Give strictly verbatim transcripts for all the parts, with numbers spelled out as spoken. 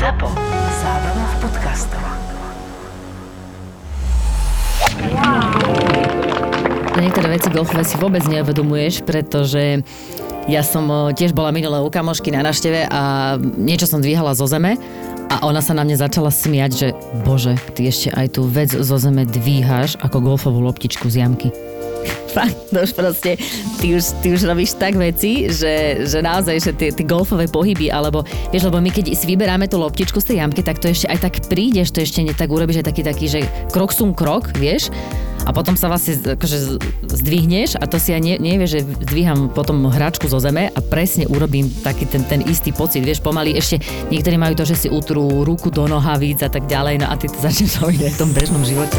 Zapo. Zábava v podcastoch. Wow. Niektoré veci golfové si vôbec neuvedomuješ, pretože ja som tiež bola minulé u kamošky na návšteve a niečo som dvíhala zo zeme a ona sa na mne začala smiať, že bože, ty ešte aj tú vec zo zeme dvíhaš ako golfovú loptičku z jamky. Fakt, to už proste, ty už, ty už robíš tak veci, že, že naozaj, že tie, tie golfové pohyby, alebo vieš, lebo my keď si vyberáme tú loptičku z tej jamky, tak to ešte aj tak prídeš, to ešte nie tak urobíš, aj taký taký, že krok sum krok, vieš, a potom sa vlastne akože zdvihneš a to si aj nie, nevieš, že zdvíham potom hračku zo zeme a presne urobím taký ten, ten istý pocit, vieš, pomaly ešte niektorí majú to, že si utrú ruku do nohavíc a tak ďalej, no a ty to začneš robiť v tom bežnom živote.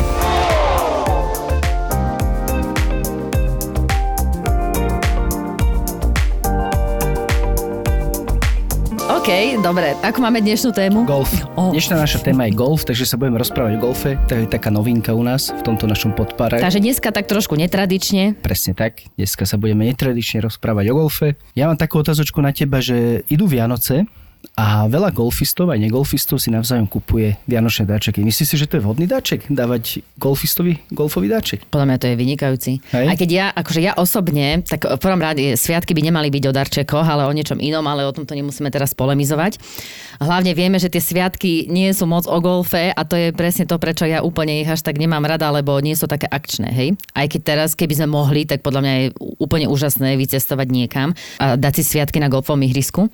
OK, dobre. Ako máme dnešnú tému? Golf. Oh. Dnešná naša téma je golf, takže sa budeme rozprávať o golfe. To je taká novinka u nás v tomto našom podpare. Takže dneska tak trošku netradične. Presne tak. Dneska sa budeme netradične rozprávať o golfe. Ja mám takú otázočku na teba, že idú Vianoce a veľa golfistov aj negolfistov si navzájom kupuje vianočné dáčeky. Myslíš si, že to je vhodný dáček? Dávať golfistovi golfový dáček? Podľa mňa to je vynikajúci. Hej? Aj keď ja, akože ja osobne, tak v prvom rade sviatky by nemali byť o darčekoch, ale o niečom inom, ale o tomto nemusíme teraz polemizovať. Hlavne vieme, že tie sviatky nie sú moc o golfe a to je presne to, prečo ja úplne ich až tak nemám rada, lebo nie sú také akčné, hej? Aj keď teraz, keby sme mohli, tak podľa mňa je úplne úžasné vycestovať niekam a dať si sviatky na golfovom ihrisku.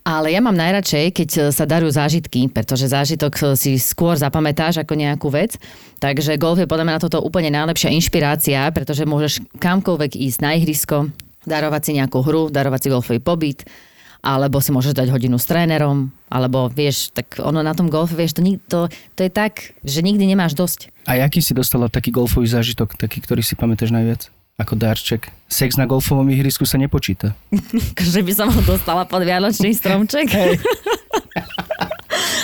Ale ja mám najradšej, keď sa darujú zážitky, pretože zážitok si skôr zapamätáš ako nejakú vec. Takže golf je podľa mňa na toto úplne najlepšia inšpirácia, pretože môžeš kamkoľvek ísť na ihrisko, darovať si nejakú hru, darovať si golfový pobyt, alebo si môžeš dať hodinu s trénerom, alebo vieš, tak ono na tom golfe, vieš, to, to, to je tak, že nikdy nemáš dosť. A aký si dostala taký golfový zážitok, taký, ktorý si pamätáš najviac? Ako darček. Sex na golfovom ihrisku sa nepočíta. Že by som ho dostala pod vianočný stromček? Hey.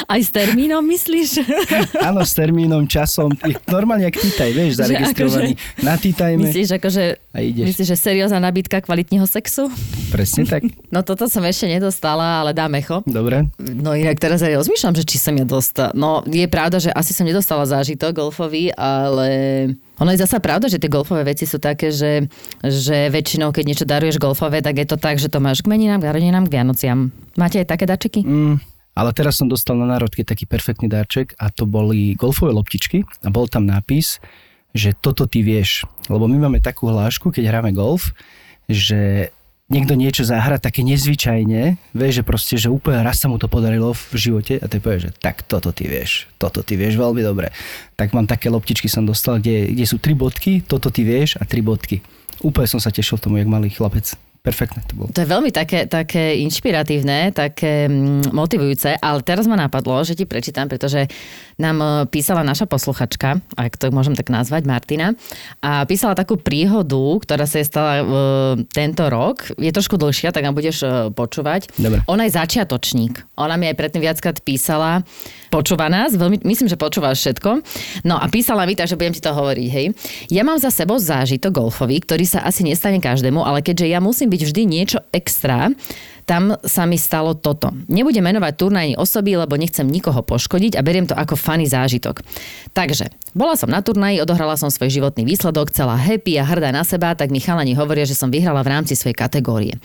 Aj s termínom, myslíš? Áno, s termínom, časom. Normálne jak týtaj, vieš, zaregistrovaný. Akože, natýtajme. Myslíš, akože, a ideš. Myslíš, že seriózna nabídka kvalitného sexu? Presne tak. No toto som ešte nedostala, ale dáme ho. Dobre. No inak teraz aj rozmýšľam, že či som ja dostala. No je pravda, že asi som nedostala zážitok golfový, ale... Ono je zasa pravda, že tie golfové veci sú také, že, že väčšinou, keď niečo daruješ golfové, tak je to tak, že to máš k meninám, k narodeninám, k Vianociam. Máte aj také darčeky? Mm, ale teraz som dostal na národke taký perfektný darček a to boli golfové loptičky a bol tam nápis, že toto ty vieš. Lebo my máme takú hlášku, keď hráme golf, že niekto niečo zahra také nezvyčajne, vieš, že proste, že úplne raz sa mu to podarilo v živote a ty povieš, že tak toto ty vieš, toto ty vieš veľmi dobre. Tak mám také loptičky som dostal, kde, kde sú tri bodky, toto ty vieš a tri bodky. Úplne som sa tešil tomu, jak malý chlapec. Perfektné to bolo. To je veľmi také, také inšpiratívne, také motivujúce, ale teraz ma napadlo, že ti prečítam, pretože nám písala naša posluchačka, ak to môžem tak nazvať, Martina, a písala takú príhodu, ktorá sa jej stala tento rok. Je trošku dlhšia, tak nám budeš počúvať. Dobre. Ona je začiatočník. Ona mi aj predtým viackrát písala, počúva nás, veľmi, myslím, že počúva všetko. No a písala mi, takže budem ti to hovoriť, hej. Ja mám za sebou zážitok golfový, ktorý sa asi nestane každému, ale keďže ja musím byť vždy niečo extra, tam sa mi stalo toto. Nebudem menovať turnaj ani osoby, lebo nechcem nikoho poškodiť a beriem to ako funny zážitok. Takže, bola som na turnaji, odohrala som svoj životný výsledok, celá happy a hrdá na seba, tak mi chalani hovoria, že som vyhrala v rámci svojej kategórie.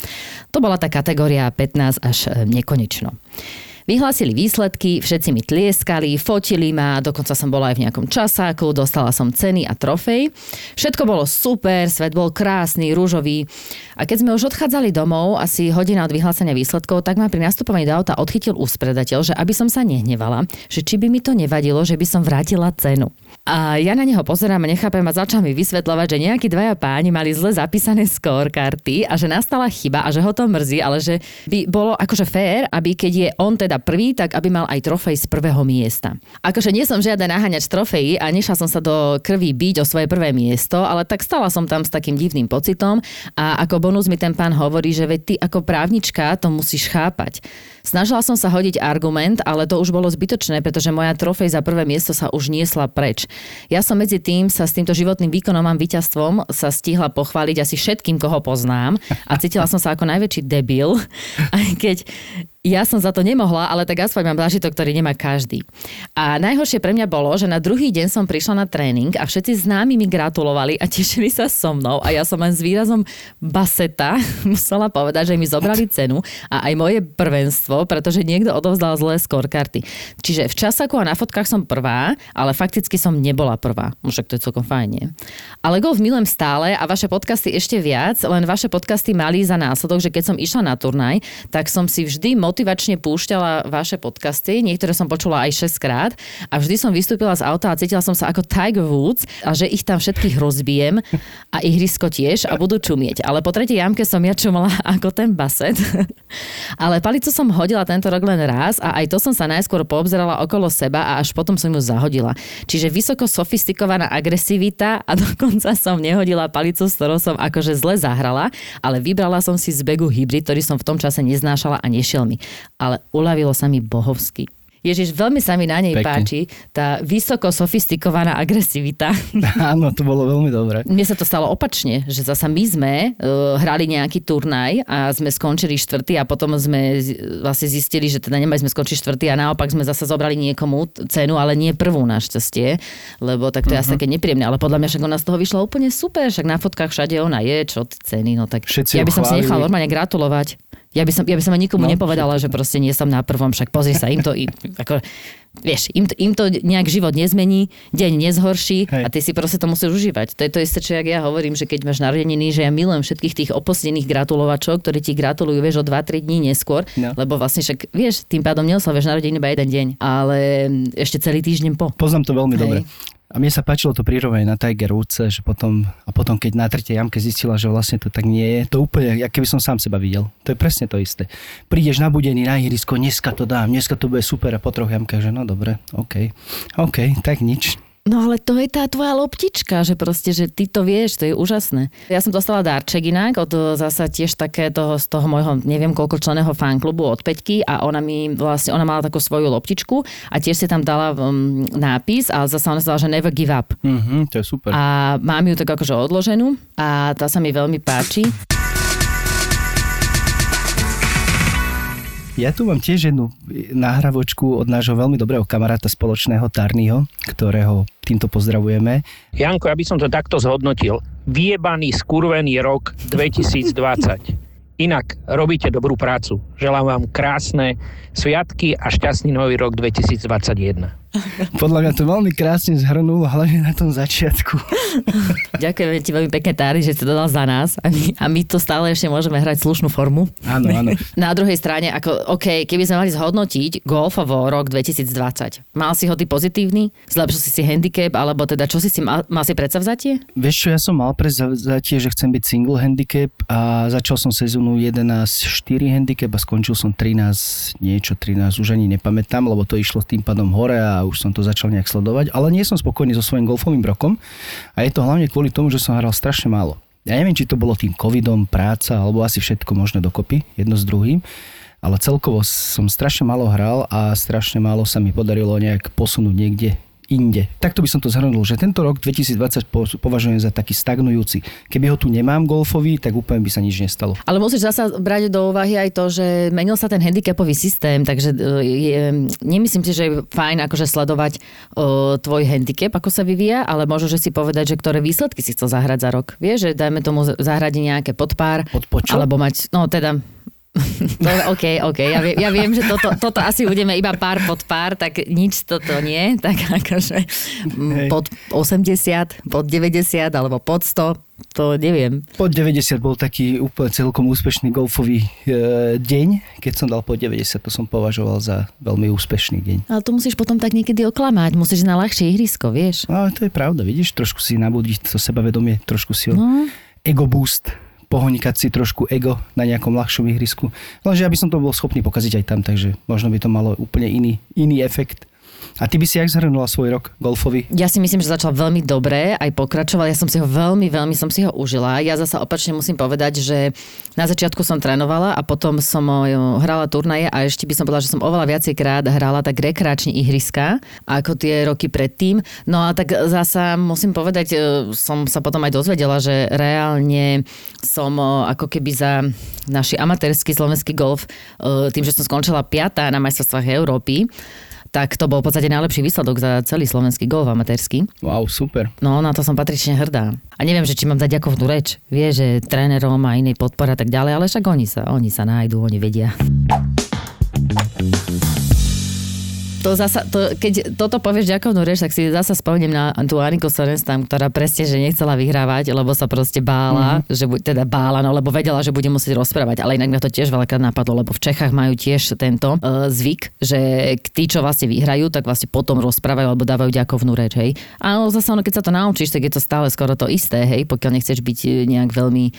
To bola tá kategória pätnásť až nekonečno. Vyhlásili výsledky, všetci mi tlieskali, fotili ma, dokonca som bola aj v nejakom časáku, dostala som ceny a trofej. Všetko bolo super, svet bol krásny, rúžový. A keď sme už odchádzali domov, asi hodina od vyhlásenia výsledkov, tak ma pri nastupovaní do auta odchytil uspredateľ, že aby som sa nehnevala, že či by mi to nevadilo, že by som vrátila cenu. A ja na neho pozerám a nechápem a začal mi vysvetľovať, že nejakí dvaja páni mali zle zapísané scorekarty a že nastala chyba a že ho to mrzí, ale že by bolo akože fér, aby keď je on teda prvý, tak aby mal aj trofej z prvého miesta. Akože nie som žiadna naháňač trofejí a nešla som sa do krvi biť o svoje prvé miesto, ale tak stala som tam s takým divným pocitom a ako bonus mi ten pán hovorí, že veď ty ako právnička to musíš chápať. Snažila som sa hodiť argument, ale to už bolo zbytočné, pretože moja trofej za prvé miesto sa už niesla preč. Ja som medzi tým sa s týmto životným výkonom a víťazstvom sa stihla pochváliť asi všetkým, koho poznám a cítila som sa ako najväčší debil, aj keď ja som za to nemohla, ale tak aspoň mám zážitok, ktorý nemá každý. A najhoršie pre mňa bolo, že na druhý deň som prišla na tréning a všetci známi mi gratulovali a tešili sa so mnou a ja som len s výrazom baseta musela povedať, že mi zobrali cenu a aj moje prvenstvo, pretože niekto odovzdal zlé scorekarty. Čiže v časaku a na fotkách som prvá, ale fakticky som nebola prvá. Však to je celkom fajne. Ale golf milujem stále a vaše podcasty ešte viac, len vaše podcasty mali za následok, že keď som išla na turnaj, tak som si vždy motivačne púšťala vaše podcasty, niektoré som počula aj šesťkrát a vždy som vystúpila z auta a cítila som sa ako Tiger Woods a že ich tam všetkých rozbijem a ihrisko tiež a budú čumieť. Ale po tretej jamke som ja čumala ako ten baset. Ale palicu som hodila tento rok len raz a aj to som sa najskôr poobzerala okolo seba a až potom som ju zahodila. Čiže vysoko sofistikovaná agresivita a dokonca som nehodila palicu, s ktorou som akože zle zahrala, ale vybrala som si z begu hybrid, ktorý som v tom čase neznášala a nešiel mi. Ale uľavilo sa mi bohovsky. Ježiš, veľmi sa mi na nej Pekne. páči tá vysoko sofistikovaná agresivita. Áno, to bolo veľmi dobré. Mne sa to stalo opačne, že zasa my sme uh, hrali nejaký turnaj a sme skončili štvrtý a potom sme uh, vlastne zistili, že teda nemali sme skončiť štvrtý a naopak sme zasa zobrali niekomu cenu, ale nie prvú našťastie, lebo tak to je uh-huh. asi také nepríjemné, ale podľa mňa však ona z toho vyšla úplne super, však na fotkách všade ona je, čo ty ceny, no tak všetci ja by som si nechala normálne gratulovať. Ja by som, ja by som nikomu no, nepovedala, že proste nie som na prvom, však pozri sa, im to, im, ako, vieš, im, im to nejak život nezmení, deň nezhorší Hej. a ty si proste to musíš užívať. To je to isté, čo ja hovorím, že keď máš narodeniny, že ja milujem všetkých tých opostených gratulovačov, ktorí ti gratulujú, vieš, o dva tri dní neskôr, no. lebo vlastne však, vieš, tým pádom neoslavieš narodeniny iba jeden deň, ale ešte celý týždeň po. Poznám to veľmi Hej. dobre. A mne sa páčilo to prirovnanie na Tiger Woods, že potom, a potom keď na tretej jamke zistila, že vlastne to tak nie je, to úplne, ako keby som sám seba videl. To je presne to isté. Prídeš nabudený na ihrisko, dneska to dám, dneska to bude super a po troch jamkách, že no dobre, OK. OK, tak nič. No ale to je tá tvoja loptička, že proste, že ty to vieš, to je úžasné. Ja som dostala darček inak, od zasa tiež také toho, z toho môjho, neviem koľko členého fanklubu od Peťky a ona mi vlastne, ona mala takú svoju loptičku a tiež si tam dala um, nápis a zasa ona sa dala, že never give up. Mhm, to je super. A mám ju tak akože odloženú a tá sa mi veľmi páči. Ja tu mám tiež jednu náhravočku od nášho veľmi dobrého kamaráta spoločného Tarnyho, ktorého týmto pozdravujeme. Janko, ja by som to takto zhodnotil. Vyjebaný, skurvený rok dvetisícdvadsať. Inak robíte dobrú prácu. Želám vám krásne sviatky a šťastný nový rok dvetisícdvadsaťjeden. Podľa mňa to veľmi krásne zhrnul, hlavne na tom začiatku. Ďakujeme ti veľmi pekne, Tári, že si to dal za nás a my, a my to stále ešte môžeme hrať slušnú formu. Áno, áno. Na druhej strane, ako, OK, keby sme mali zhodnotiť golfovo rok dvetisícdvadsať, mal si ho ty pozitívny? Zlepšil si si handicap, alebo teda čo si si mal, mal si predsavzatie? Vieš čo, ja som mal predsavzatie, že chcem byť single handicap a začal som sezónu jedenásť štyri handicap a skončil som trinásť, niečo trinásť, už ani nepamätám, lebo to išlo tým pádom hore a a už som to začal nejak sledovať, ale nie som spokojný so svojím golfovým rokom a je to hlavne kvôli tomu, že som hral strašne málo. Ja neviem, či to bolo tým covidom, práca alebo asi všetko možné dokopy, jedno s druhým, ale celkovo som strašne málo hral a strašne málo sa mi podarilo nejak posunúť niekde inde. Takto by som to zhrnul, že tento rok dvetisícdvadsať považujem za taký stagnujúci. Keby ho tu nemám golfový, tak úplne by sa nič nestalo. Ale musíš zasa brať do úvahy aj to, že menil sa ten handicapový systém, takže je, nemyslím si, že je fajn akože sledovať o, tvoj handicap, ako sa vyvíja, ale možno, že si povedať, že ktoré výsledky si chcel zahrať za rok. Vieš, že dajme tomu zahrať nejaké podpár, Podpočo? alebo mať, no teda... OK, OK, ja viem, ja viem že toto, toto asi budeme iba pár pod pár, tak nič toto nie, tak akože pod osemdesiat, pod deväťdesiat alebo pod sto. To neviem. Pod deväťdesiat bol taký úplne celkom úspešný golfový e, deň. Keď som dal pod deväťdesiat, to som považoval za veľmi úspešný deň. Ale to musíš potom tak niekedy oklamať. Musíš na ľahšie ihrisko, vieš. No to je pravda, vidíš, trošku si nabudiť to sebavedomie, trošku si no. ego boost. Pohonikať si trošku ego na nejakom ľahšom ihrisku. Lenže ja by som to bol schopný pokaziť aj tam, takže možno by to malo úplne iný, iný efekt. A ty by si jak zhrnula svoj rok golfový? Ja si myslím, že začal veľmi dobre, aj pokračoval. Ja som si ho veľmi, veľmi som si ho užila. Ja zasa opačne musím povedať, že na začiatku som trénovala a potom som hrala turnaje a ešte by som povedala, že som oveľa viacejkrát hrala tak rekreačne ihriska, ako tie roky predtým. No a tak zasa musím povedať, som sa potom aj dozvedela, že reálne som ako keby za naši amatérsky slovenský golf, tým, že som skončila piata na majstrovstvách Európy, tak to bol v podstate najlepší výsledok za celý slovenský golf amatérsky. Wow, super. No, na to som patrične hrdá. A neviem, že či mám dať ďakovnú reč. Vie, že trénerom a inej podpora a tak ďalej, ale však oni sa, oni sa nájdú, oni vedia. To zasa, to, keď toto povieš ďakovnú reč, tak si zasa spomnem na tú Aniko Sorenstam, ktorá presne, že nechcela vyhrávať, lebo sa proste bála, mm-hmm. že buď teda bála, no lebo vedela, že bude musieť rozprávať, ale inak na to tiež veľakrát napadlo, lebo v Čechách majú tiež tento uh, zvyk, že tí, čo vlastne vyhrajú, tak vlastne potom rozprávajú alebo dávajú ďakovnú reč, hej. A zasa ono, keď sa to naučíš, tak je to stále skoro to isté, hej, pokiaľ nechceš byť nejak veľmi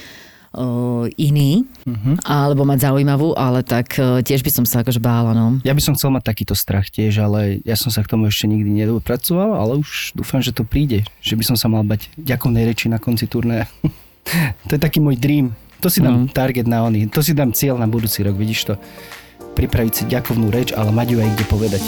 O, iný, uh-huh. alebo mať zaujímavú, ale tak o, tiež by som sa akože bála, no. Ja by som chcel mať takýto strach tiež, ale ja som sa k tomu ešte nikdy nedopracoval, ale už dúfam, že to príde, že by som sa mal bať ďakovnej reči na konci turnaja. To je taký môj dream. To si dám uh-huh. target na oný, to si dám cieľ na budúci rok, vidíš to? Pripraviť si ďakovnú reč, ale mať ju aj kde povedať.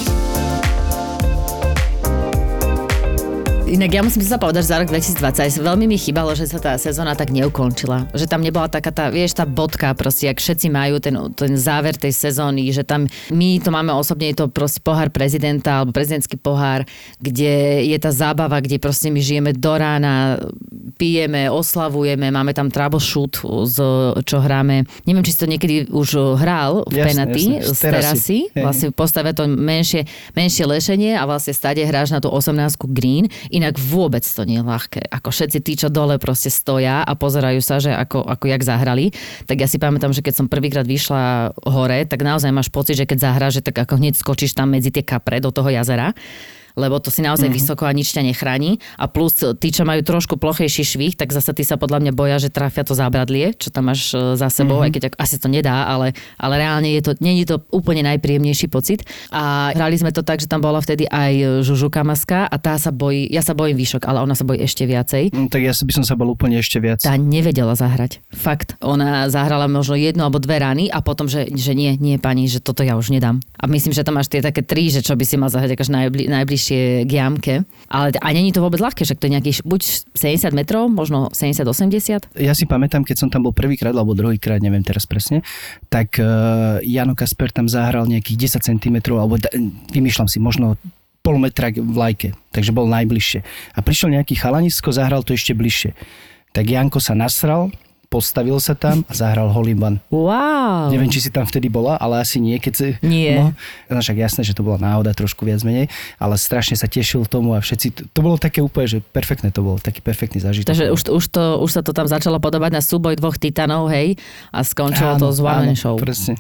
Inak ja musím sa povedať, že za rok dvetisícdvadsať veľmi mi chýbalo, že sa tá sezóna tak neukončila. Že tam nebola taká tá, vieš, tá bodka proste, jak všetci majú ten, ten záver tej sezóny, že tam my to máme osobne, je to proste pohár prezidenta alebo prezidentský pohár, kde je tá zábava, kde proste my žijeme do rána, pijeme, oslavujeme, máme tam troubleshoot, čo hráme. Neviem, či si to niekedy už hral v jasne, penalty jasne. z terasy. Hey. Vlastne postavia to menšie, menšie lešenie a vlastne stade hráš na tú osemnástku green. Inak vôbec to nie je ľahké. Ako všetci tí, čo dole proste stoja a pozerajú sa, že ako, ako jak zahrali, tak ja si pamätám, že keď som prvýkrát vyšla hore, tak naozaj máš pocit, že keď zahráš, že tak ako hneď skočíš tam medzi tie kapre do toho jazera, lebo to si naozaj mm-hmm. vysoko a nič ťa nechráni. A plus tí, čo majú trošku plochejší švih, tak zase tí sa podľa mňa boja, že trafia to zábradlie, čo tam máš za sebou, mm-hmm. aj keď asi to nedá, ale, ale reálne je to, nie je to úplne najpríjemnejší pocit. A hrali sme to tak, že tam bola vtedy aj Žužuka Maska a tá sa bojí, ja sa bojím výšok, ale ona sa bojí ešte viacej. Mm, tak ja by som sa bol úplne ešte viac. Tá nevedela zahrať. Fakt. Ona zahrala možno jednu alebo dve rany a potom, že, že nie, nie pani, že toto ja už nedám. A myslím, že tam máš tie také tri, že čo by si mal zahrať akože najbli, najbližšie k jamke. Ale a není to vôbec ľahké, však to je nejakých buď sedemdesiat metrov, možno sedemdesiat až osemdesiat. Ja si pamätám, keď som tam bol prvýkrát, alebo druhýkrát, neviem teraz presne, tak uh, Jano Kasper tam zahral nejakých desať centimetrov, alebo da, vymýšľam si, možno pol metra v lajke, takže bol najbližšie. A prišiel nejaký chalanisko, zahral to ešte bližšie. Tak Janko sa nasral, postavil sa tam a zahral Holiban. Wow. Neviem, či si tam vtedy bola, ale asi nie, keď si... Nie. No, však jasné, že to bola náhoda trošku viac menej, ale strašne sa tešil tomu a všetci... To, to bolo také úplne, že perfektné to bolo, taký perfektný zážitok. Takže už, už, to, už sa to tam začalo podobať na súboj dvoch titanov, hej, a skončilo áno, to s one man show. Áno, presne.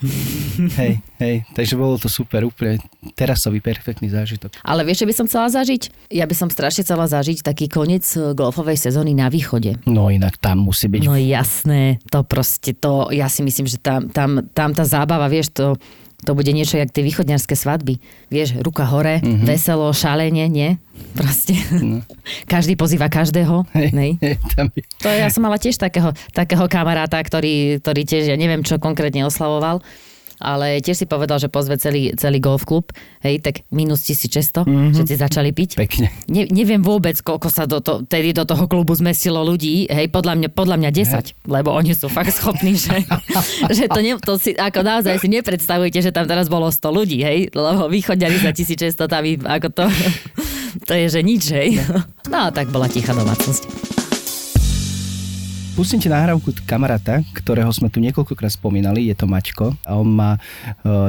Hej, hej, takže bolo to super, úplne terasový perfektný zážitok. Ale vieš, čo by som chcela zažiť? Ja by som strašne chcela zažiť taký koniec golfovej sezóny na východe. No inak tam musí byť. No jasné. Ne, to proste to, ja si myslím, že tam, tam, tam tá zábava, vieš, to, to bude niečo jak tie východňarské svadby. Vieš, ruka hore, mm-hmm. veselo, šalenie, nie? Proste. No. Každý pozýva každého. Hej, hej, tam je. To ja som mala tiež takého, takého kamaráta, ktorý, ktorý tiež, ja neviem, čo konkrétne oslavoval, ale tiež si povedal, že pozve celý, celý golf klub, hej, tak minus tisíc šesťsto, mm-hmm. všetci začali piť. Pekne. Ne, neviem vôbec, koľko sa do, to, tedy do toho klubu zmestilo ľudí, hej, podľa mňa, podľa mňa desať, lebo oni sú fakt schopní, že, že to, ne, to si, ako naozaj si nepredstavujete, že tam teraz bolo sto ľudí, hej, lebo východňari za tisíc šesťsto tam, ako to, to je, že nič, hej. No, tak bola tichá domácnosť. Pustím ti nahrávku kamaráta, ktorého sme tu niekoľkokrát spomínali, je to Maťko a on má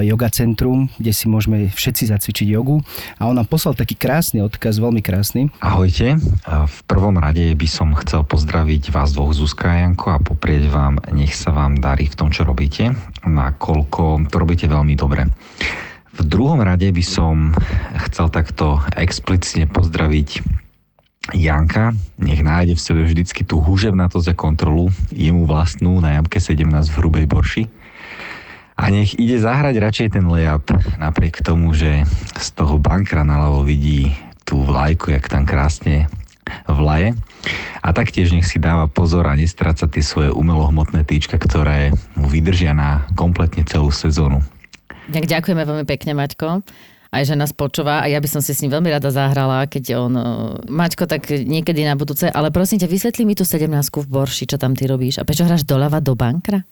yoga centrum, kde si môžeme všetci zacvičiť jogu a on nám poslal taký krásny odkaz, veľmi krásny. Ahojte, v prvom rade by som chcel pozdraviť vás dvoch, Zuzka a Janko, a poprieť vám, nech sa vám darí v tom, čo robíte, nakoľko to robíte veľmi dobre. V druhom rade by som chcel takto explicitne pozdraviť Janka, nech nájde v sebe vždycky tú húževnatosť a kontrolu, jemu vlastnú na jamke sedemnásť v hrubej borši. a nech ide zahrať radšej ten layup, napriek tomu, že z toho bankra naľavo vidí tú vlajku, jak tam krásne vlaje. A taktiež nech si dáva pozor a nestráca tie svoje umelohmotné týčka, ktoré mu vydržia na kompletne celú sezónu. Tak ďakujeme veľmi pekne, Maťko. Aj že nás počúva a ja by som si s ním veľmi rada zahrala, keď on... Maťko, tak niekedy na budúce, ale prosím ťa, vysvetli mi tú sedemnástku v Borši, čo tam ty robíš a prečo hráš doľava do bankra?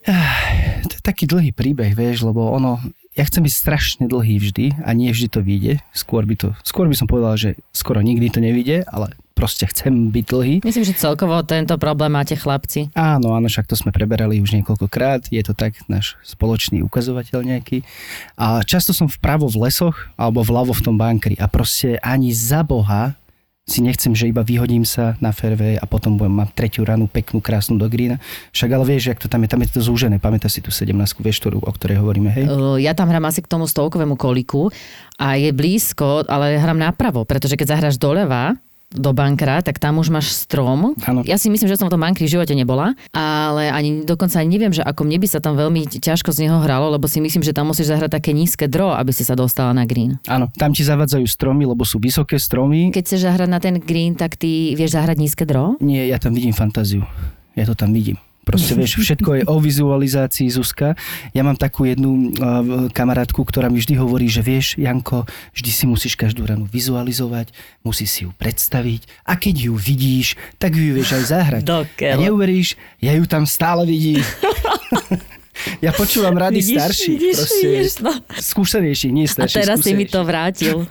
To je taký dlhý príbeh, vieš, lebo ono... Ja chcem byť strašne dlhý vždy a nie vždy to vyjde. Skôr by to, skôr by som povedal, že skoro nikdy to nevyjde, ale proste chcem byť dlhý. Myslím, že celkovo tento problém máte chlapci. Áno, áno, však to sme preberali už niekoľkokrát. Je to tak náš spoločný ukazovateľ nejaký. A často som vpravo v lesoch alebo vľavo v tom bankri a proste ani za Boha si nechcem, že iba vyhodím sa na fairway a potom budem mať tretiu ranu peknú, krásnu do greena. Však ale vieš, jak to tam je, tam je to zúžené. Pamätáš si tú sedemnástku, vieš, ktorú, o ktorej hovoríme, hej? Ja tam hrám asi k tomu stovkovému koliku a je blízko, ale hrám napravo, pretože keď zahráš doľava do bankra, tak tam už máš strom. Ano. Ja si myslím, že som v tom bankri v živote nebola, ale ani dokonca ani neviem, že ako mne by sa tam veľmi ťažko z neho hralo, lebo si myslím, že tam musíš zahrať také nízke draw, aby si sa dostala na green. Áno, tam ti zavadzajú stromy, lebo sú vysoké stromy. Keď chceš zahrať na ten green, tak ty vieš zahrať nízke draw? Nie, ja tam vidím fantáziu. Ja to tam vidím. Proste vieš, všetko je o vizualizácii, Zuzka. Ja mám takú jednu uh, kamarátku, ktorá mi vždy hovorí, že vieš, Janko, vždy si musíš každú ranu vizualizovať, musíš si ju predstaviť a keď ju vidíš, tak ju vieš aj zahrať. A neuveríš, ja ju tam stále vidím. Ja počúvam rady vidíš, starších. Vidíš, proste, vidíš, no. Skúsenejších, nie starších. A teraz si mi to vrátil.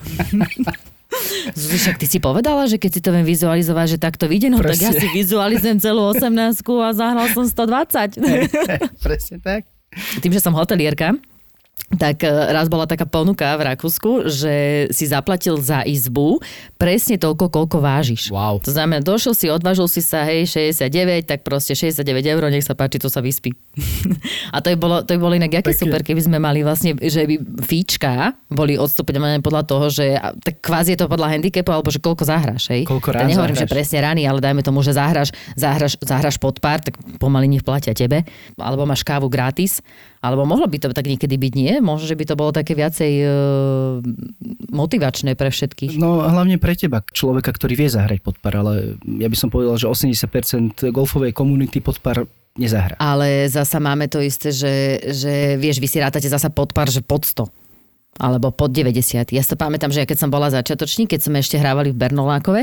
Však ty si povedala, že keď si to viem vizualizovať, že takto vidie, no tak ja si vizualizujem celú osemnástku a zahral som stodvadsať. Presne tak. Tým, že som hotelierka, tak raz bola taká ponuka v Rakúsku, že si zaplatil za izbu presne toľko, koľko vážiš. Wow. To znamená, došiel si, odvážil si sa, hej, šesťdesiatdeväť, tak proste šesťdesiatdeväť eur, nech sa páči, to sa vyspí. A to je bolo, to je bolo inak jaký super, keby sme mali vlastne, že by fíčka boli odstupňované podľa toho, že tak kvázi je to podľa handicapu, alebo že koľko zahráš, hej. Koľko rán nehovorím, zahráš. Že presne rány, ale dajme tomu, že zahráš, zahráš, zahráš pod pár, tak pomaly nech platia tebe, alebo máš kávu gratis. Alebo mohlo by to tak niekedy byť, nie? Možno, že by to bolo také viacej e, motivačné pre všetkých. No hlavne pre teba, človeka, ktorý vie zahrať pod par, ale ja by som povedal, že osemdesiat percent golfovej komunity pod par nezahrá. Ale zasa máme to isté, že, že vieš, vy si rátate zasa pod par, že pod sto. Alebo pod deväťdesiat. Ja si to pamätám, že ja keď som bola začiatočník, keď sme ešte hrávali v Bernolákove,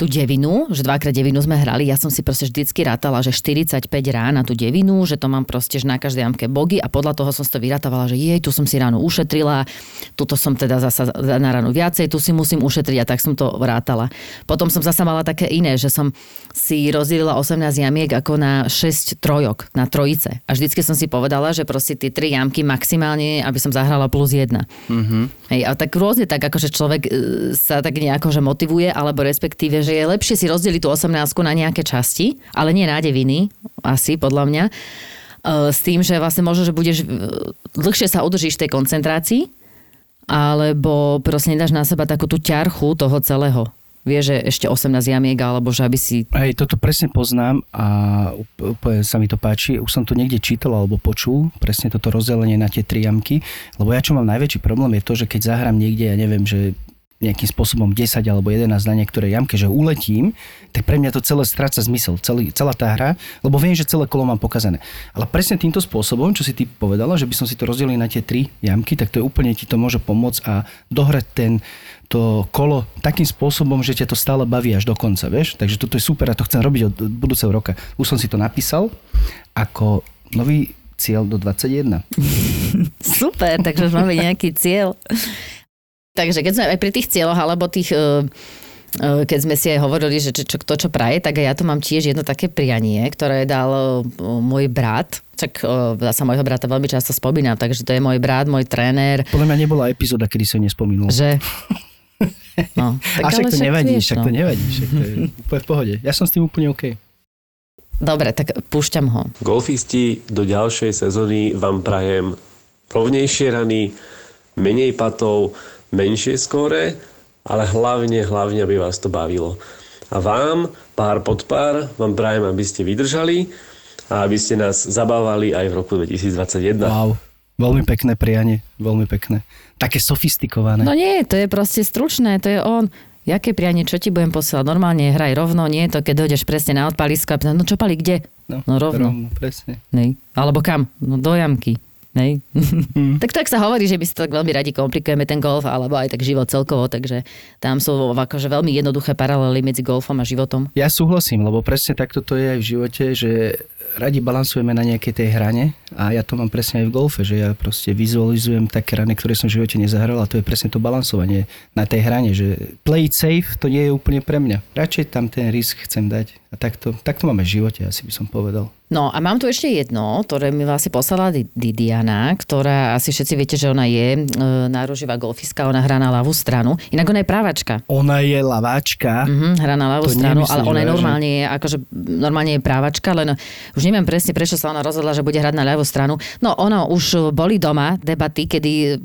tú devinu, že dvakrát devinu sme hrali, ja som si proste vždycky rátala, že štyridsaťpäť rán na tú devinu, že to mám proste na každej jamke bogy a podľa toho som si to vyrátovala, že jej, tu som si ráno ušetrila, tuto som teda zasa na ránu viacej, tu si musím ušetriť a tak som to rátala. Potom som zasa mala také iné, že som si rozdelila osemnásť jamiek ako na šesť trojok, na trojice. A vždycky som si povedala, že proste tie tri jamky maximálne, aby som zahrala plus jedna. Mm-hmm. Hej, a tak rôzne tak, akože človek sa tak nejako že motivuje, alebo respektíve, že že je lepšie si rozdeliť tú osemnástku na nejaké časti, ale nie na deviny, asi podľa mňa, s tým, že vlastne možno, že budeš, dlhšie sa udržíš v tej koncentrácii, alebo proste nedáš na seba takú tú ťarchu toho celého. Vieš, že ešte osemnásť jamiek, alebo že aby si... Hej, toto presne poznám a úplne sa mi to páči. Už som to niekde čítal alebo počul, presne toto rozdelenie na tie tri jamky, lebo ja čo mám najväčší problém je to, že keď zahrám niekde, ja neviem, že nejakým spôsobom desať alebo jedenásť na niektorej jamke, že uletím, tak pre mňa to celé stráca zmysel, celý, celá tá hra, lebo viem, že celé kolo mám pokazané. Ale presne týmto spôsobom, čo si ty povedala, že by som si to rozdelil na tie tri jamky, tak to je úplne ti to môže pomôcť a dohrať ten, to kolo takým spôsobom, že ťa to stále baví až do konca, vieš? Takže toto je super a to chcem robiť od budúceho roka. Už som si to napísal ako nový cieľ do dvadsaťjeden. Super, takže už máme nejaký cieľ. Takže keď sme aj pri tých cieľoch, alebo tých, keď sme si aj hovorili, že čo, to, čo praje, tak ja tu mám tiež jedno také prianie, ktoré dal môj brat. Čak sa môjho brata veľmi často spomínam, takže to je môj brat, môj tréner. Podľa mňa nebola epizóda, kedy som nespomínal. Že... No, tak a však to nevadí, však to nevadí, však to je úplne v pohode. Ja som s tým úplne OK. Dobre, tak púšťam ho. Golfisti, do ďalšej sezóny vám prajem rovnejšie rany, menej patov, menšie skóre, ale hlavne, hlavne, aby vás to bavilo. A vám, pár pod pár, vám prajem, aby ste vydržali a aby ste nás zabávali aj v roku dvetisícdvadsaťjeden. Wow, Veľmi pekné prianie, veľmi pekné. Také sofistikované. No nie, to je proste stručné, to je on. Jaké prianie, čo ti budem posielať? Normálne hraj rovno, nie je to, keď dojdeš presne na odpalisko a pýtať, no čo pali, kde? No, no rovno. rovno. Presne. Nej. Alebo kam? No do jamky. Nej. Mm. tak tak sa hovorí, že by si to tak veľmi radi komplikujeme ten golf, alebo aj tak život celkovo, takže tam sú akože veľmi jednoduché paralely medzi golfom a životom. Ja súhlasím, lebo presne takto to je aj v živote, že radi balansujeme na nejakej tej hrane a ja to mám presne aj v golfe, že ja proste vizualizujem také hrane, ktoré som v živote nezahral a to je presne to balansovanie na tej hrane, že play it safe, to nie je úplne pre mňa. Radšej tam ten risk chcem dať a takto, takto máme v živote, asi by som povedal. No a mám tu ešte jedno, ktoré mi vlastne poslala Didiana, ktorá asi všetci viete, že ona je e, nároživá golfistka, ona hrá na ľavú stranu. Inak ona je právačka. Ona je ľaváčka. Mm-hmm, hrá na ľavú stranu, nemyslím, ale ona je normálne, že... akože, normálne je právačka, len už neviem presne, prečo sa ona rozhodla, že bude hrať na ľavú stranu. No ono, už boli doma debaty, kedy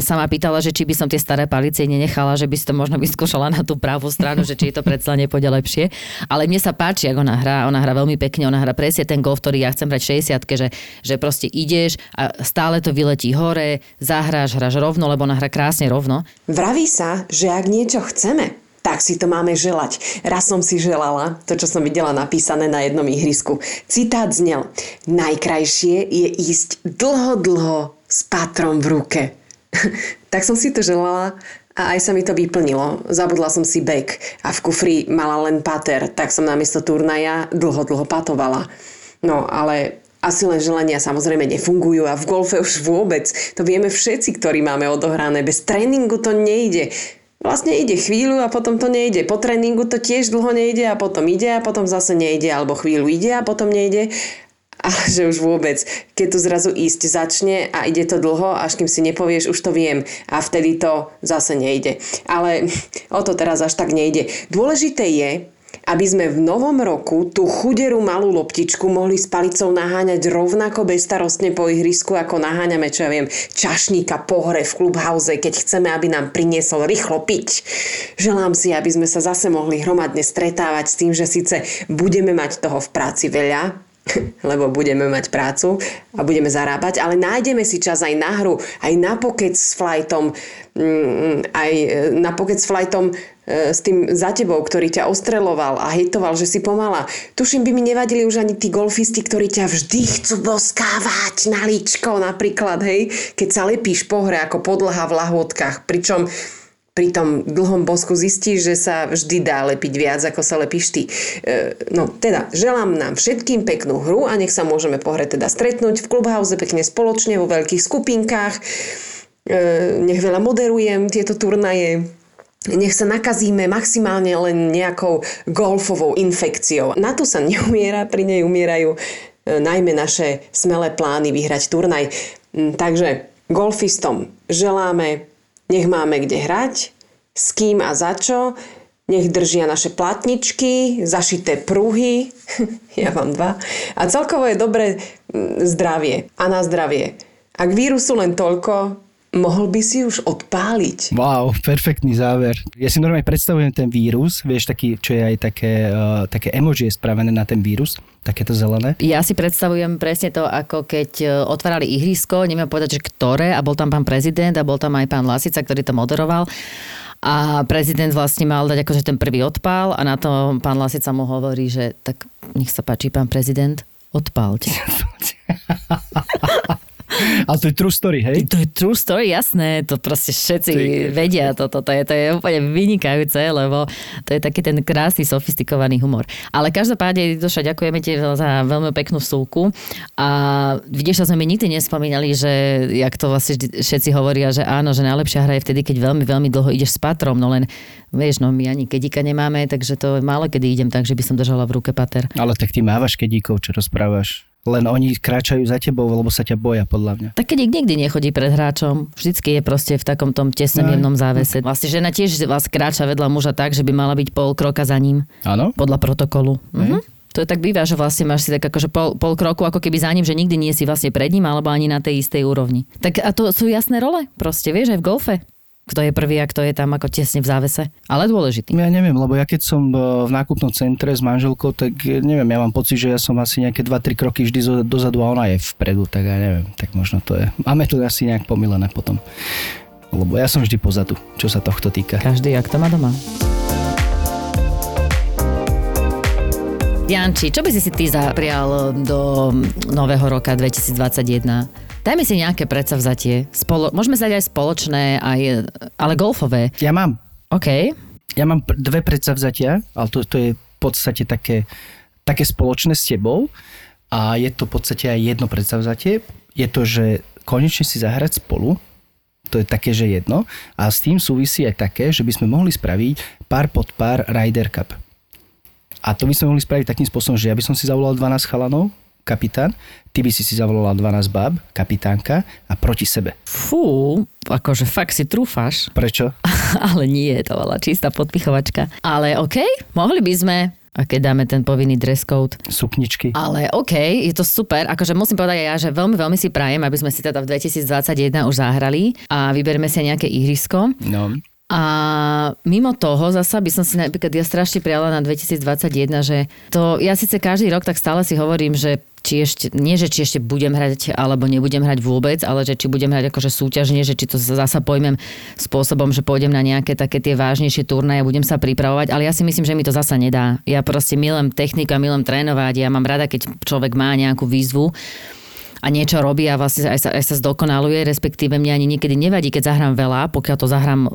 sa ma pýtala, že či by som tie staré palice nenechala, že by si to možno vyskúšala na tú pravú stranu, že či je to predsa nepôjde lepšie. Ale mne sa páči, ako ona hrá, ona hrá veľmi pekne, ona hrá presne ten golf, ktorý ja chcem brať šesťdesiatke, že, že proste ideš a stále to vyletí hore, zahráš, hráš rovno, lebo ona hrá krásne rovno. Vraví sa, že ak niečo chceme, tak si to máme želať. Raz som si želala to, čo som videla napísané na jednom ihrisku. Citát znel: najkrajšie je ísť dlho, dlho s patrom v ruke. Tak som si to želala a aj sa mi to vyplnilo. Zabudla som si bek a v kufri mala len pater, tak som namiesto turnaja dlho, dlho patovala. No, ale asi len želania samozrejme nefungujú a v golfe už vôbec. To vieme všetci, ktorí máme odohrané. Bez tréningu to nejde. Vlastne ide chvíľu a potom to nejde. Po tréningu to tiež dlho nejde a potom ide a potom zase nejde. Alebo chvíľu ide a potom nejde. Ale že už vôbec, keď tu zrazu ísť začne a ide to dlho, až kým si nepovieš, už to viem a vtedy to zase nejde. Ale o to teraz až tak nejde. Dôležité je, aby sme v novom roku tú chuderú malú loptičku mohli s palicou naháňať rovnako bezstarostne po ihrisku, ako naháňame, čo ja viem, čašníka po hre v clubhouse, keď chceme, aby nám priniesol rýchlo piť. Želám si, aby sme sa zase mohli hromadne stretávať s tým, že síce budeme mať toho v práci veľa, lebo budeme mať prácu a budeme zarábať, ale nájdeme si čas aj na hru, aj na pokec s flightom, aj na pokec s flightom s tým za tebou, ktorý ťa ostreloval a hejtoval, že si pomala. Tuším, by mi nevadili už ani tí golfisti, ktorí ťa vždy chcú boskávať na líčko napríklad, hej, keď sa lepíš po hre ako podlaha v lahôdkach, pričom pri tom dlhom bosku zistíš, že sa vždy dá lepiť viac, ako sa lepíš ty. E, no, teda, želám nám všetkým peknú hru a nech sa môžeme po hre teda stretnúť v clubhouse pekne spoločne vo veľkých skupinkách. E, nech veľa moderujem tieto turnaje. Nech sa nakazíme maximálne len nejakou golfovou infekciou. Na to sa neumiera, pri nej umierajú e, najmä naše smelé plány vyhrať turnaj. E, takže golfistom želáme, nech máme kde hrať, s kým a za čo, nech držia naše platničky, zašité pruhy, ja mám dva, a celkovo je dobré zdravie a na zdravie. Ak vírusu len toľko, mohol by si už odpáliť. Wow, perfektný záver. Ja si normálne predstavujem ten vírus, vieš, taký, čo je aj také, uh, také emoji spravené na ten vírus, takéto zelené. Ja si predstavujem presne to, ako keď otvárali ihrisko, neviem povedať, že ktoré, a bol tam pán prezident a bol tam aj pán Lasica, ktorý to moderoval. A prezident vlastne mal dať akože ten prvý odpál a na to pán Lasica mu hovorí, že tak nech sa páči, pán prezident, odpálte. A to je true story, hej? To je true story, jasné, to proste všetci Ty... vedia, toto, to, to, je, to je úplne vynikajúce, lebo to je taký ten krásny, sofistikovaný humor. Ale každopádne, Duša, ďakujeme ti za veľmi peknú vsúku a vidíš, že sme nikdy nespomínali, že jak to vlastne všetci hovoria, že áno, že najlepšia hra je vtedy, keď veľmi, veľmi dlho ideš s patrom, no len vieš, no my ani kedíka nemáme, takže to málo kedy idem tak, že by som držala v ruke pater. Ale tak ty mávaš kedíkov, čo rozprávaš? Len oni kráčajú za tebou, lebo sa ťa boja, podľa mňa. Tak keď nikdy nechodí pred hráčom, vždycky je proste v takom tom tesnom jemnom závese. Vlastne žena tiež vás kráča vedľa muža tak, že by mala byť pol kroka za ním. Áno. Podľa protokolu. Mhm. To je tak býva, že vlastne máš si tak akože pol, pol kroku, ako keby za ním, že nikdy nie si vlastne pred ním, alebo ani na tej istej úrovni. Tak a to sú jasné role, proste, vieš, aj v golfe. kto je prvý a kto je tam ako tesne v závese, ale dôležitý. Ja neviem, lebo ja keď som v nákupnom centre s manželkou, tak neviem, ja mám pocit, že ja som asi nejaké dva tri kroky vždy dozadu a ona je vpredu, tak ja neviem, tak možno to je. Máme tu asi nejak pomilené potom, lebo ja som vždy pozadu, čo sa tohto týka. Každý, jak to má doma. Janči, čo by si si ty zaprial do nového roka dvetisícdvadsaťjeden? Dajme si nejaké predsavzatie. Spolo- Môžeme zdať aj spoločné, aj, ale golfové. Ja mám. OK. Ja mám pr- dve predsavzatia, ale to, to je v podstate také, také spoločné s tebou. A je to v podstate aj jedno predsavzatie. Je to, že konečne si zahrať spolu. To je také, že jedno. A s tým súvisí aj také, že by sme mohli spraviť pár pod pár Ryder Cup. A to by sme mohli spraviť takým spôsobom, že ja by som si zavolal dvanásť chalanov, kapitán, ty by si si zavolala dvanásť báb, kapitánka a proti sebe. Fú, akože fakt si trúfáš. Prečo? Ale nie, to bola čistá podpichovačka. Ale okej, okay, mohli by sme, a keď dáme ten povinný dress code. Sukničky. Ale okej, okay, je to super. Akože musím povedať aj ja, že veľmi, veľmi si prajem, aby sme si teda v dvetisícdvadsaťjeden už zahrali a vyberme si nejaké ihrisko. No. A mimo toho zasa by som si napríklad ja strašne priala na dvetisícdvadsaťjeden, že to ja síce každý rok tak stále si hovorím, že či ešte, nie že či ešte budem hrať alebo nebudem hrať vôbec, ale že či budem hrať akože súťažne, že či to zasa pojmem spôsobom, že pôjdem na nejaké také tie vážnejšie turnaje, budem sa pripravovať, ale ja si myslím, že mi to zasa nedá. Ja proste milujem techniku a milujem trénovať, ja mám rada, keď človek má nejakú výzvu a niečo robí a vlastne aj sa, aj sa zdokonaluje, respektíve mňa ani niekedy nevadí, keď zahrám veľa, pokiaľ to zahrám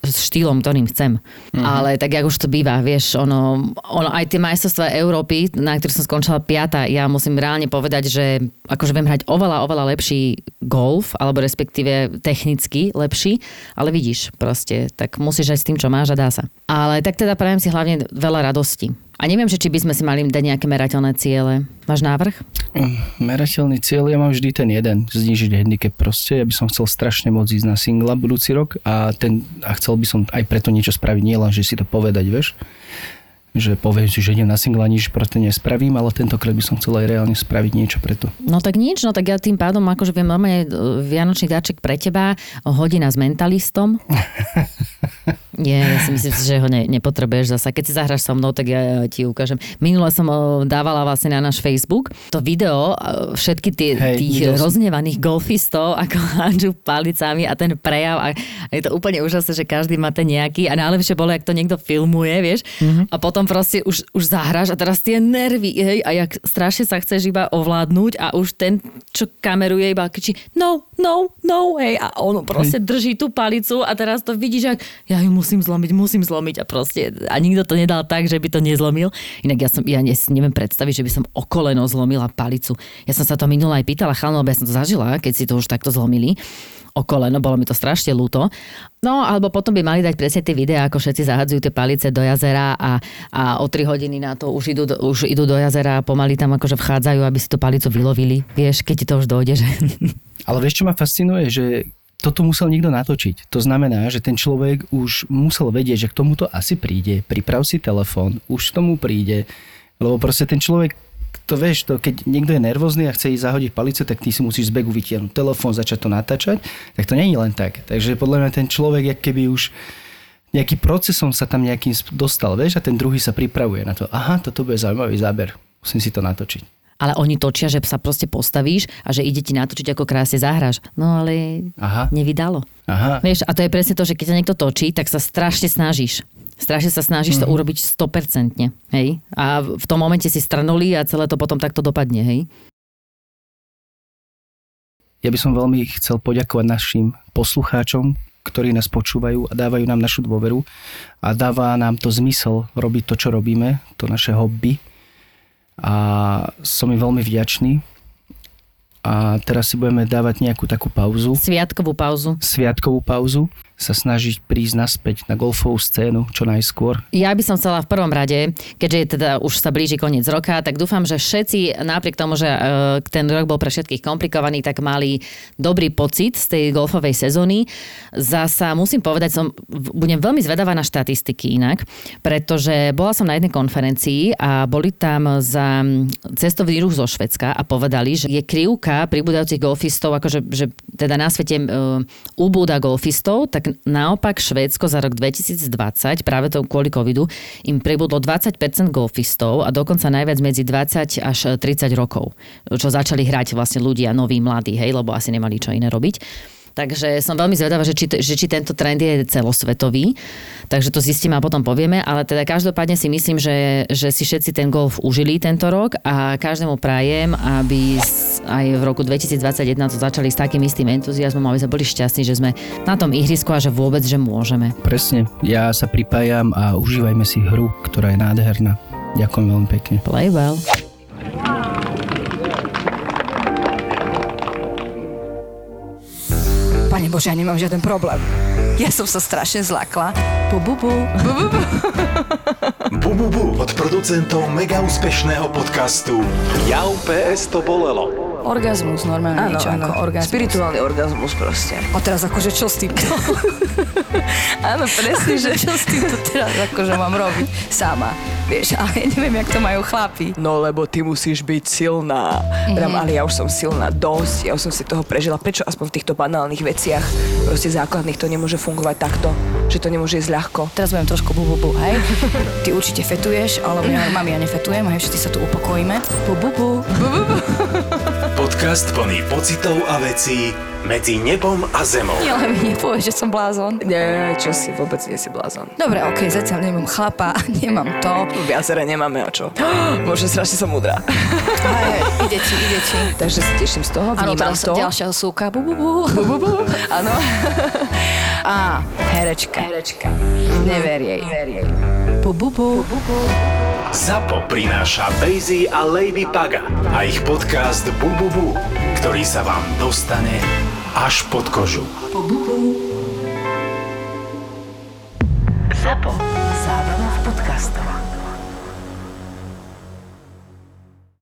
s štýlom, ktorým chcem. Mm-hmm. Ale tak, jak už to býva, vieš, ono, ono aj tie majstrovstvá Európy, na ktorých som skončila piata, ja musím reálne povedať, že akože viem hrať oveľa, oveľa lepší golf, alebo respektíve technicky lepší, ale vidíš proste, tak musíš aj s tým, čo máš a dá sa. Ale tak teda prajem si hlavne veľa radosti. A neviem, že či by sme si mali dať nejaké merateľné ciele. Máš návrh? Merateľný cieľ, ja mám vždy ten jeden. Znížiť handicap proste. Ja by som chcel strašne moc ísť na singla budúci rok a, ten, a chcel by som aj preto niečo spraviť. Nie len, že si to povedať, vieš. Že poviem si, že idem na singla, nič preto nespravím, ale tentokrát by som chcel aj reálne spraviť niečo preto. No tak nič, no tak ja tým pádom akože viem normálne vianočný dáček pre teba, hodina s mentalistom. Nie, ja si myslím, že ho ne, nepotrebuješ zasa. Keď si zahráš so mnou, tak ja ti ukážem. Minule som dávala vlastne na náš Facebook to video, všetky tie, hey, tých roznevaných golfistov, ako hádžu palicami a ten prejav a, a je to úplne úžasné, že každý má ten nejaký a najlepšie bolo, jak to niekto filmuje, vieš, mm-hmm. a potom proste už, už zahráš a teraz tie nervy, hej, a jak strašne sa chceš iba ovládnuť a už ten, čo kameruje, iba kričí no, no, no, hej, a on proste drží tú palicu a teraz to vidíš, ak ja ju musím zlomiť, musím zlomiť a proste a nikto to nedal tak, že by to nezlomil. Inak ja, som, ja neviem predstaviť, že by som o koleno zlomila palicu. Ja som sa to minula aj pýtala, chalno, lebo ja som to zažila, keď si to už takto zlomili. O koleno, bolo mi to strašne ľúto. No, alebo potom by mali dať presne tie videá, ako všetci zahadzujú tie palice do jazera a, a o tri hodiny na to už idú, už idú do jazera a pomaly tam akože vchádzajú, aby si tú palicu vylovili. Vieš, keď ti to už dojde, že... Ale vieš, čo ma fascinuje, že toto musel niekto natočiť. To znamená, že ten človek už musel vedieť, že k tomuto asi príde. Priprav si telefón, už k tomu príde. Lebo proste ten človek to vieš, to, keď niekto je nervózny a chce ísť zahodiť palice, tak ty si musíš z begu vytiahnuť telefón, začať to natáčať, tak to nie je len tak. Takže podľa mňa ten človek, jak keby už nejakým procesom sa tam nejakým dostal, vieš, a ten druhý sa pripravuje na to. Aha, toto bude zaujímavý záber, musím si to natočiť. Ale oni točia, že sa proste postavíš a že ide ti natočiť, ako krásne zahráš. No ale aha. Nevydalo. Aha. Vieš, a to je presne to, že keď sa niekto točí, tak sa strašne snažíš. Strašne sa snažíš mm-hmm. to urobiť stopercentne, hej? A v tom momente si strnuli a celé to potom takto dopadne, hej? Ja by som veľmi chcel poďakovať našim poslucháčom, ktorí nás počúvajú a dávajú nám našu dôveru a dáva nám to zmysel robiť to, čo robíme, to naše hobby. A som im veľmi vďačný. A teraz si budeme dávať nejakú takú pauzu. Sviatkovú pauzu. Sviatkovú pauzu. Sa snažiť prísť naspäť na golfovú scénu čo najskôr. Ja by som chcela v prvom rade, keďže teda už sa blíži koniec roka, tak dúfam, že všetci napriek tomu, že ten rok bol pre všetkých komplikovaný, tak mali dobrý pocit z tej golfovej sezóny. Zasa musím povedať, som budem veľmi zvedavá na štatistiky inak, pretože bola som na jednej konferencii a boli tam za cestovný ruch zo Švédska a povedali, že je krivka pribúdajúcich golfistov, akože že teda na svete uh, ubúda golfistov, tak tak naopak Švédsko za rok dvetisícdvadsať, práve to kvôli covidu, im pribudlo dvadsať percent golfistov a dokonca najviac medzi dvadsať až tridsať rokov, čo začali hrať vlastne ľudia, noví, mladí, hej, lebo asi nemali čo iné robiť. Takže som veľmi zvedavá, že či, že či tento trend je celosvetový. Takže to zistím a potom povieme. Ale teda každopádne si myslím, že, že si všetci ten golf užili tento rok a každému prajem, aby aj v roku dvetisícdvadsaťjeden to začali s takým istým entuziasmom, aby sme boli šťastní, že sme na tom ihrisku a že vôbec, že môžeme. Presne. Ja sa pripájam a užívajme si hru, ktorá je nádherná. Ďakujem veľmi pekne. Play well. Pane Bože, ja nemám žiaden problém. Ja som sa strašne zlakla. Bu, bu, bu. Bu, bu, bu. Bu, bu, bu od producentov mega úspešného podcastu Jau pé es to bolelo. Orgazmus, normálne ano, niečo ano, ako orgazmus. Spirituálny orgazmus proste. A teraz akože čo s týmto? Áno, presne, že čo s týmto teraz akože mám robiť sama. Vieš, ale ja neviem, jak to majú chlapi. No lebo ty musíš byť silná. Mm-hmm. Ale ja už som silná dosť, ja už som si toho prežila. Prečo aspoň v týchto banálnych veciach, proste základných, to nemôže fungovať takto? Že to nemôže ísť ľahko? Teraz budem trošku bu, bu, bu, hej? Ty určite fetuješ, alebo ja, mami, ja nefetujem, hej, všetci sa tu upokojíme. Bu, bu, bu. Bu, bu, bu. Podcast plný pocitov a vecí medzi nebom a zemou. Ja len mi nepovieš, že som blázon. Nie, čo si, vôbec nie si blázon. Dobre, okej, okay, zatiaľ nemám chlapa, nemám to. V jazere nemáme o čo. Bože, strašne som múdra. Hej, ide ti, ide ti. Takže sa teším z toho, vnímam ano, to. Áno, ďalšia súka, bu, bu, bu. Bu, bu, bu. Áno. Á, herečka. Herečka. Never jej. Never jej. Bu, bu, bu. Bu, bu, bu. ZAPO prináša Bejzy a Lady Paga a ich podcast Bububu, ktorý sa vám dostane až pod kožu. Bububu. ZAPO. Zábava v podcastoch.